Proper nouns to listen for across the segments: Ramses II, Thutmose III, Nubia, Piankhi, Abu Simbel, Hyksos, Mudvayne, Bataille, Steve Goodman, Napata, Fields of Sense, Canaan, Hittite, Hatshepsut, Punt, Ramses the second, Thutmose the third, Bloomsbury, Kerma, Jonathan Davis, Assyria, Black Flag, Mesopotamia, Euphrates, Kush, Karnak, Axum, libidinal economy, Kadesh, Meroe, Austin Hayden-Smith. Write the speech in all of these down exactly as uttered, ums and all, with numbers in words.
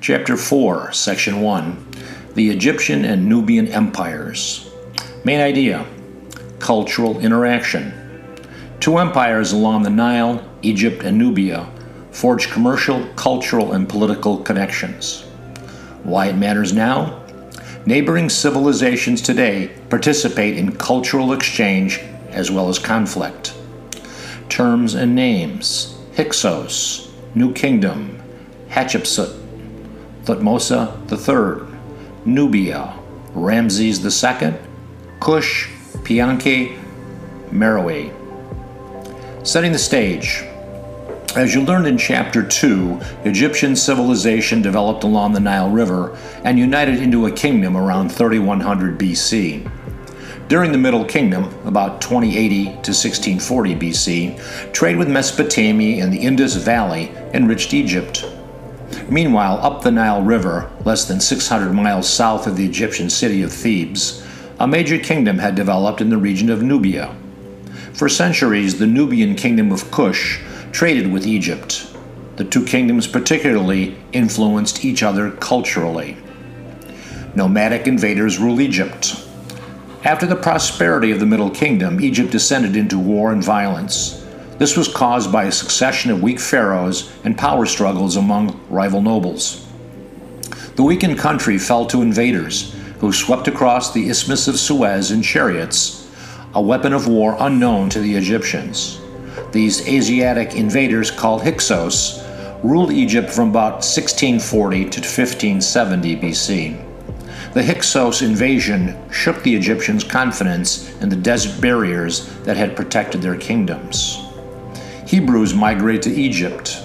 Chapter four, Section one, The Egyptian and Nubian Empires. Main idea, cultural interaction. Two empires along the Nile, Egypt and Nubia, forged commercial, cultural, and political connections. Why it matters now? Neighboring civilizations today participate in cultural exchange as well as conflict. Terms and names, Hyksos, New Kingdom, Hatshepsut, Thutmose the third, Nubia, Ramses the second, Kush, Piankhi, Meroe. Setting the stage. As you learned in Chapter two, Egyptian civilization developed along the Nile River and united into a kingdom around thirty-one hundred B C. During the Middle Kingdom, about twenty eighty to sixteen forty B C, trade with Mesopotamia and the Indus Valley enriched Egypt. Meanwhile, up the Nile River, less than six hundred miles south of the Egyptian city of Thebes, a major kingdom had developed in the region of Nubia. For centuries, the Nubian kingdom of Kush traded with Egypt. The two kingdoms particularly influenced each other culturally. Nomadic invaders ruled Egypt. After the prosperity of the Middle Kingdom, Egypt descended into war and violence. This was caused by a succession of weak pharaohs and power struggles among rival nobles. The weakened country fell to invaders, who swept across the Isthmus of Suez in chariots, a weapon of war unknown to the Egyptians. These Asiatic invaders, called Hyksos, ruled Egypt from about sixteen forty to fifteen seventy B C. The Hyksos invasion shook the Egyptians' confidence in the desert barriers that had protected their kingdoms. Hebrews migrated to Egypt.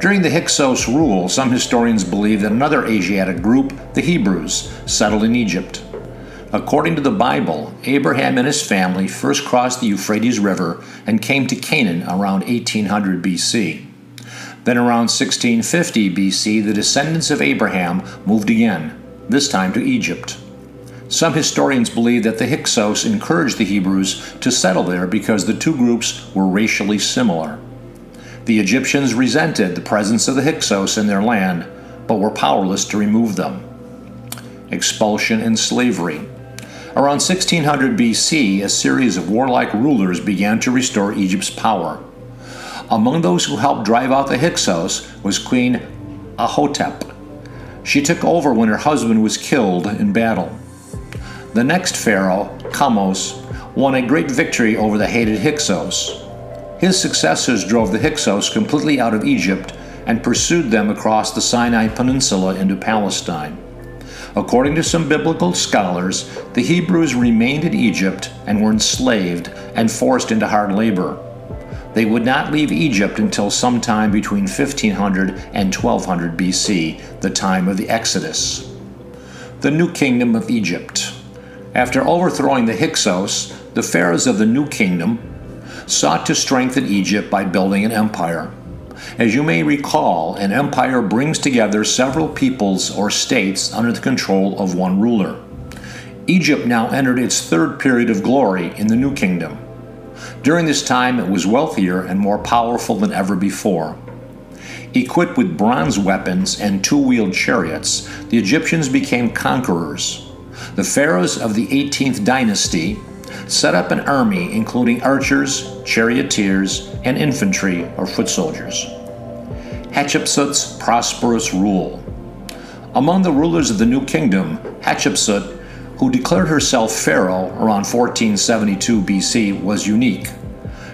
During the Hyksos rule, some historians believe that another Asiatic group, the Hebrews, settled in Egypt. According to the Bible, Abraham and his family first crossed the Euphrates River and came to Canaan around eighteen hundred B C. Then around sixteen fifty B C, the descendants of Abraham moved again, this time to Egypt. Some historians believe that the Hyksos encouraged the Hebrews to settle there because the two groups were racially similar. The Egyptians resented the presence of the Hyksos in their land, but were powerless to remove them. Expulsion and slavery. Around sixteen hundred B C, a series of warlike rulers began to restore Egypt's power. Among those who helped drive out the Hyksos was Queen Ahhotep. She took over when her husband was killed in battle. The next pharaoh, Kamos, won a great victory over the hated Hyksos. His successors drove the Hyksos completely out of Egypt and pursued them across the Sinai Peninsula into Palestine. According to some biblical scholars, the Hebrews remained in Egypt and were enslaved and forced into hard labor. They would not leave Egypt until sometime between fifteen hundred and twelve hundred B C, the time of the Exodus. The New Kingdom of Egypt. After overthrowing the Hyksos, the pharaohs of the New Kingdom sought to strengthen Egypt by building an empire. As you may recall, an empire brings together several peoples or states under the control of one ruler. Egypt now entered its third period of glory in the New Kingdom. During this time, it was wealthier and more powerful than ever before. Equipped with bronze weapons and two-wheeled chariots, the Egyptians became conquerors. The pharaohs of the eighteenth dynasty set up an army including archers, charioteers, and infantry or foot soldiers. Hatshepsut's prosperous rule. Among the rulers of the New Kingdom, Hatshepsut, who declared herself pharaoh around fourteen seventy-two B C, was unique.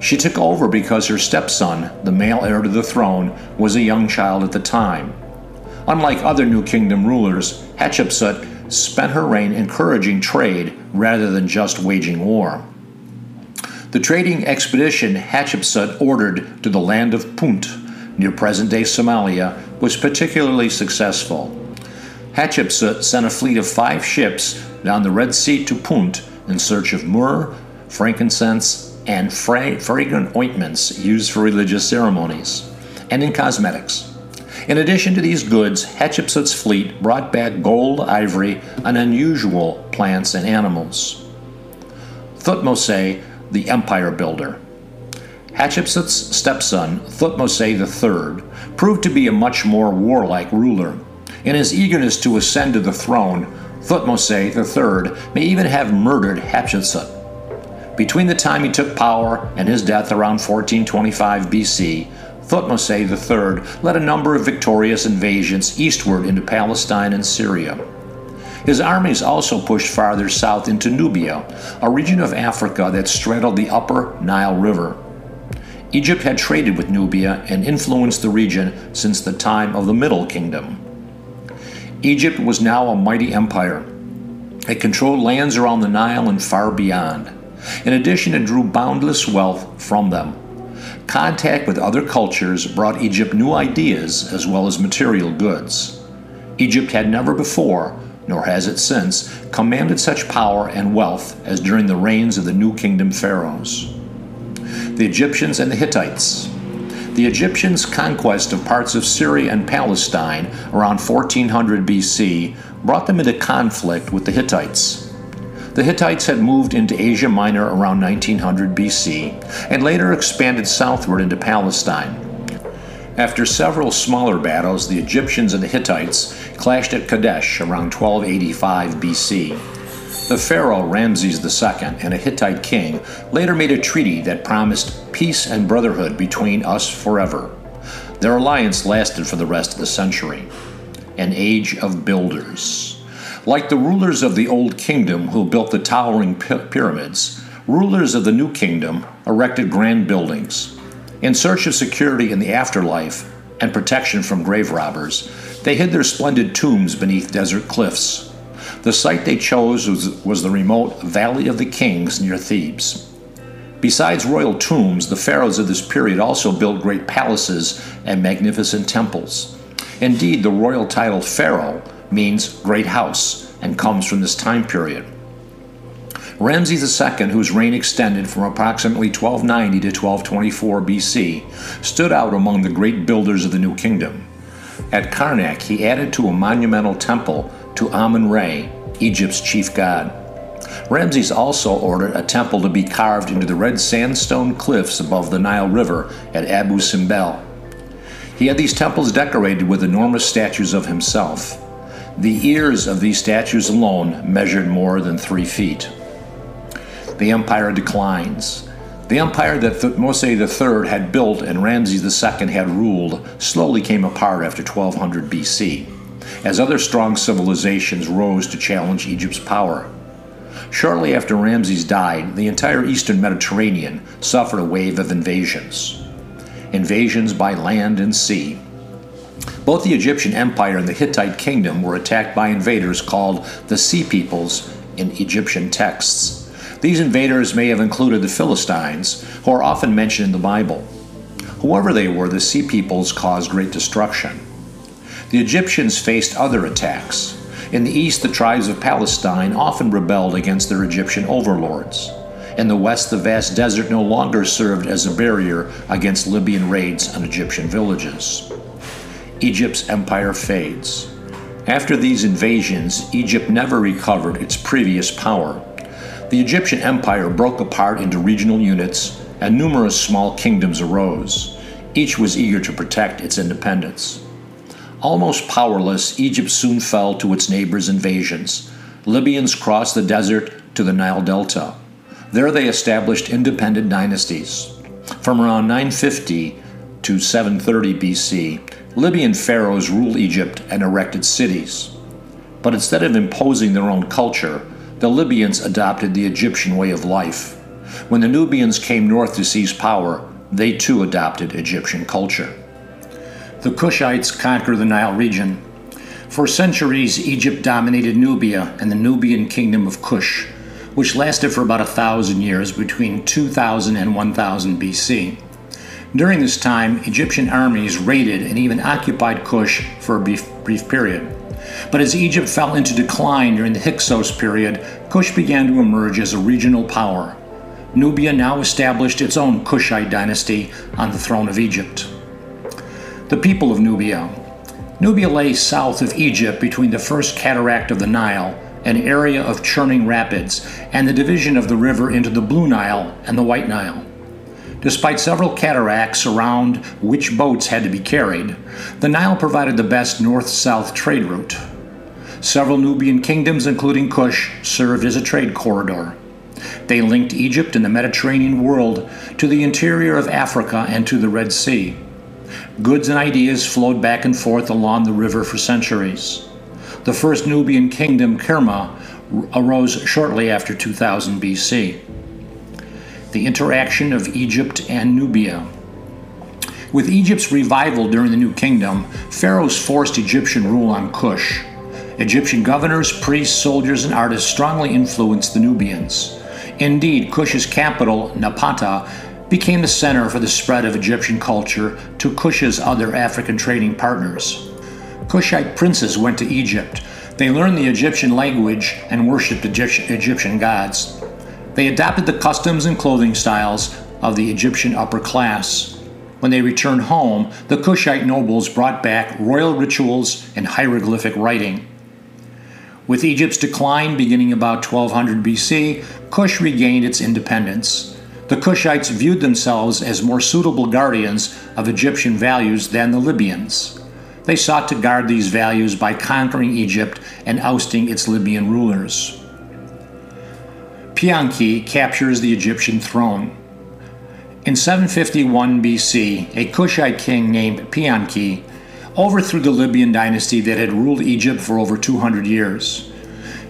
She took over because her stepson, the male heir to the throne, was a young child at the time. Unlike other New Kingdom rulers, Hatshepsut spent her reign encouraging trade rather than just waging war. The trading expedition Hatshepsut ordered to the land of Punt, near present-day Somalia, was particularly successful. Hatshepsut sent a fleet of five ships down the Red Sea to Punt in search of myrrh, frankincense, and fra fragrant ointments used for religious ceremonies, and in cosmetics. In addition to these goods, Hatshepsut's fleet brought back gold, ivory, and unusual plants and animals. Thutmose, the empire builder. Hatshepsut's stepson, Thutmose the third, proved to be a much more warlike ruler. In his eagerness to ascend to the throne, Thutmose the third may even have murdered Hatshepsut. Between the time he took power and his death around fourteen twenty-five B C, Thutmose the third led a number of victorious invasions eastward into Palestine and Syria. His armies also pushed farther south into Nubia, a region of Africa that straddled the upper Nile River. Egypt had traded with Nubia and influenced the region since the time of the Middle Kingdom. Egypt was now a mighty empire. It controlled lands around the Nile and far beyond. In addition, it drew boundless wealth from them. Contact with other cultures brought Egypt new ideas as well as material goods. Egypt had never before, nor has it since, commanded such power and wealth as during the reigns of the New Kingdom pharaohs. The Egyptians and the Hittites. The Egyptians' conquest of parts of Syria and Palestine around fourteen hundred B C brought them into conflict with the Hittites. The Hittites had moved into Asia Minor around nineteen hundred B C and later expanded southward into Palestine. After several smaller battles, the Egyptians and the Hittites clashed at Kadesh around twelve eighty-five B C. The pharaoh Ramses the second and a Hittite king later made a treaty that promised peace and brotherhood between us forever. Their alliance lasted for the rest of the century. An age of builders. Like the rulers of the Old Kingdom who built the towering pyramids, rulers of the New Kingdom erected grand buildings. In search of security in the afterlife and protection from grave robbers, they hid their splendid tombs beneath desert cliffs. The site they chose was, was the remote Valley of the Kings near Thebes. Besides royal tombs, the pharaohs of this period also built great palaces and magnificent temples. Indeed, the royal title pharaoh means great house and comes from this time period. Ramses the second, whose reign extended from approximately twelve ninety to twelve twenty-four B C, stood out among the great builders of the New Kingdom. At Karnak, he added to a monumental temple to Amun-Re, Egypt's chief god. Ramses also ordered a temple to be carved into the red sandstone cliffs above the Nile River at Abu Simbel. He had these temples decorated with enormous statues of himself. The ears of these statues alone measured more than three feet. The empire declines. The empire that Thutmose the third had built and Ramses the second had ruled slowly came apart after twelve hundred B C, as other strong civilizations rose to challenge Egypt's power. Shortly after Ramses died, the entire eastern Mediterranean suffered a wave of invasions. Invasions by land and sea. Both the Egyptian Empire and the Hittite Kingdom were attacked by invaders called the Sea Peoples in Egyptian texts. These invaders may have included the Philistines, who are often mentioned in the Bible. Whoever they were, the Sea Peoples caused great destruction. The Egyptians faced other attacks. In the east, the tribes of Palestine often rebelled against their Egyptian overlords. In the west, the vast desert no longer served as a barrier against Libyan raids on Egyptian villages. Egypt's empire fades. After these invasions, Egypt never recovered its previous power. The Egyptian Empire broke apart into regional units, and numerous small kingdoms arose. Each was eager to protect its independence. Almost powerless, Egypt soon fell to its neighbors' invasions. Libyans crossed the desert to the Nile Delta. There they established independent dynasties. From around nine fifty to seven thirty B C, Libyan pharaohs ruled Egypt and erected cities. But instead of imposing their own culture, the Libyans adopted the Egyptian way of life. When the Nubians came north to seize power, they too adopted Egyptian culture. The Kushites conquer the Nile region. For centuries, Egypt dominated Nubia and the Nubian kingdom of Kush, which lasted for about a thousand years between two thousand and one thousand B C. During this time, Egyptian armies raided and even occupied Kush for a brief, brief period. But as Egypt fell into decline during the Hyksos period, Kush began to emerge as a regional power. Nubia now established its own Kushite dynasty on the throne of Egypt. The people of Nubia. Nubia lay south of Egypt between the first cataract of the Nile, an area of churning rapids, and the division of the river into the Blue Nile and the White Nile. Despite several cataracts around which boats had to be carried, the Nile provided the best north-south trade route. Several Nubian kingdoms, including Kush, served as a trade corridor. They linked Egypt and the Mediterranean world to the interior of Africa and to the Red Sea. Goods and ideas flowed back and forth along the river for centuries. The first Nubian kingdom, Kerma, arose shortly after two thousand B C. The interaction of Egypt and Nubia. With Egypt's revival during the New Kingdom, pharaohs forced Egyptian rule on Kush. Egyptian governors, priests, soldiers, and artists strongly influenced the Nubians. Indeed, Kush's capital, Napata, became the center for the spread of Egyptian culture to Kush's other African trading partners. Kushite princes went to Egypt. They learned the Egyptian language and worshipped Egyptian gods. They adopted the customs and clothing styles of the Egyptian upper class. When they returned home, the Kushite nobles brought back royal rituals and hieroglyphic writing. With Egypt's decline beginning about twelve hundred B C, Kush regained its independence. The Kushites viewed themselves as more suitable guardians of Egyptian values than the Libyans. They sought to guard these values by conquering Egypt and ousting its Libyan rulers. Piankhi captures the Egyptian throne. In seven fifty-one B C, a Kushite king named Piankhi overthrew the Libyan dynasty that had ruled Egypt for over two hundred years.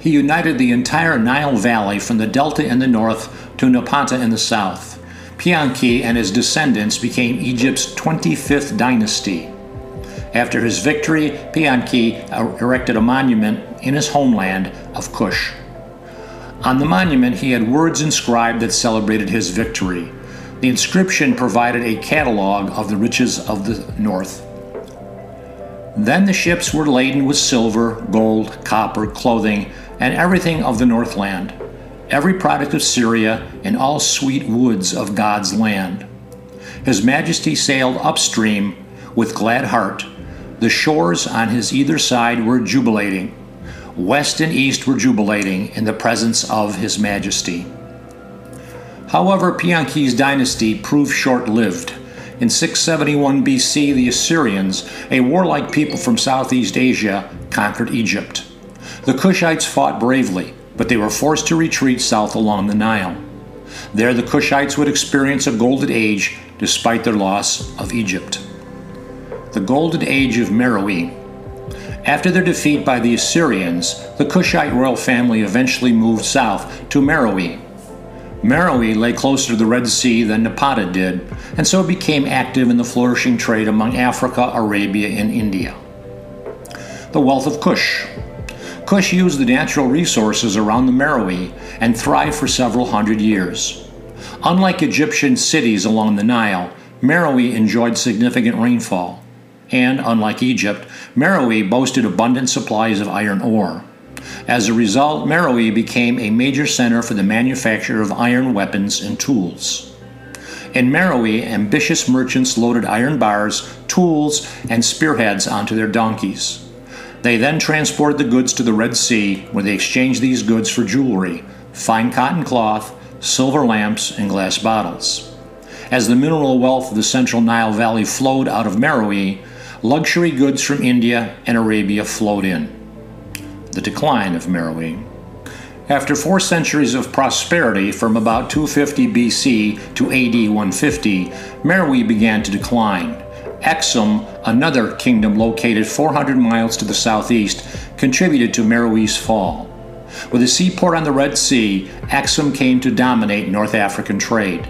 He united the entire Nile Valley from the delta in the north to Napata in the south. Piankhi and his descendants became Egypt's twenty-fifth dynasty. After his victory, Piankhi erected a monument in his homeland of Kush. On the monument, he had words inscribed that celebrated his victory. The inscription provided a catalog of the riches of the north. Then the ships were laden with silver, gold, copper, clothing, and everything of the northland, every product of Syria, and all sweet woods of God's land. His Majesty sailed upstream with glad heart. The shores on his either side were jubilating. West and east were jubilating in the presence of His Majesty. However, Piankhi's dynasty proved short-lived. In six seventy-one B C, the Assyrians, a warlike people from Southeast Asia, conquered Egypt. The Kushites fought bravely, but they were forced to retreat south along the Nile. There, the Kushites would experience a golden age despite their loss of Egypt. The Golden Age of Meroe. After their defeat by the Assyrians, the Kushite royal family eventually moved south to Meroe. Meroe lay closer to the Red Sea than Napata did, and so became active in the flourishing trade among Africa, Arabia, and India. The wealth of Kush. Kush used the natural resources around the Meroe and thrived for several hundred years. Unlike Egyptian cities along the Nile, Meroe enjoyed significant rainfall. And, unlike Egypt, Meroe boasted abundant supplies of iron ore. As a result, Meroe became a major center for the manufacture of iron weapons and tools. In Meroe, ambitious merchants loaded iron bars, tools, and spearheads onto their donkeys. They then transported the goods to the Red Sea, where they exchanged these goods for jewelry, fine cotton cloth, silver lamps, and glass bottles. As the mineral wealth of the central Nile Valley flowed out of Meroe, luxury goods from India and Arabia flowed in. The decline of Meroe. After four centuries of prosperity from about two fifty B C to A D one fifty, Meroe began to decline. Axum, another kingdom located four hundred miles to the southeast, contributed to Meroe's fall. With a seaport on the Red Sea, Axum came to dominate North African trade.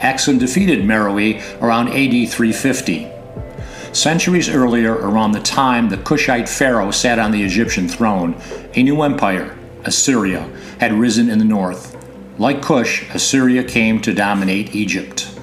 Axum defeated Meroe around A D three fifty. Centuries earlier, around the time the Kushite pharaoh sat on the Egyptian throne, a new empire, Assyria, had risen in the north. Like Kush, Assyria came to dominate Egypt.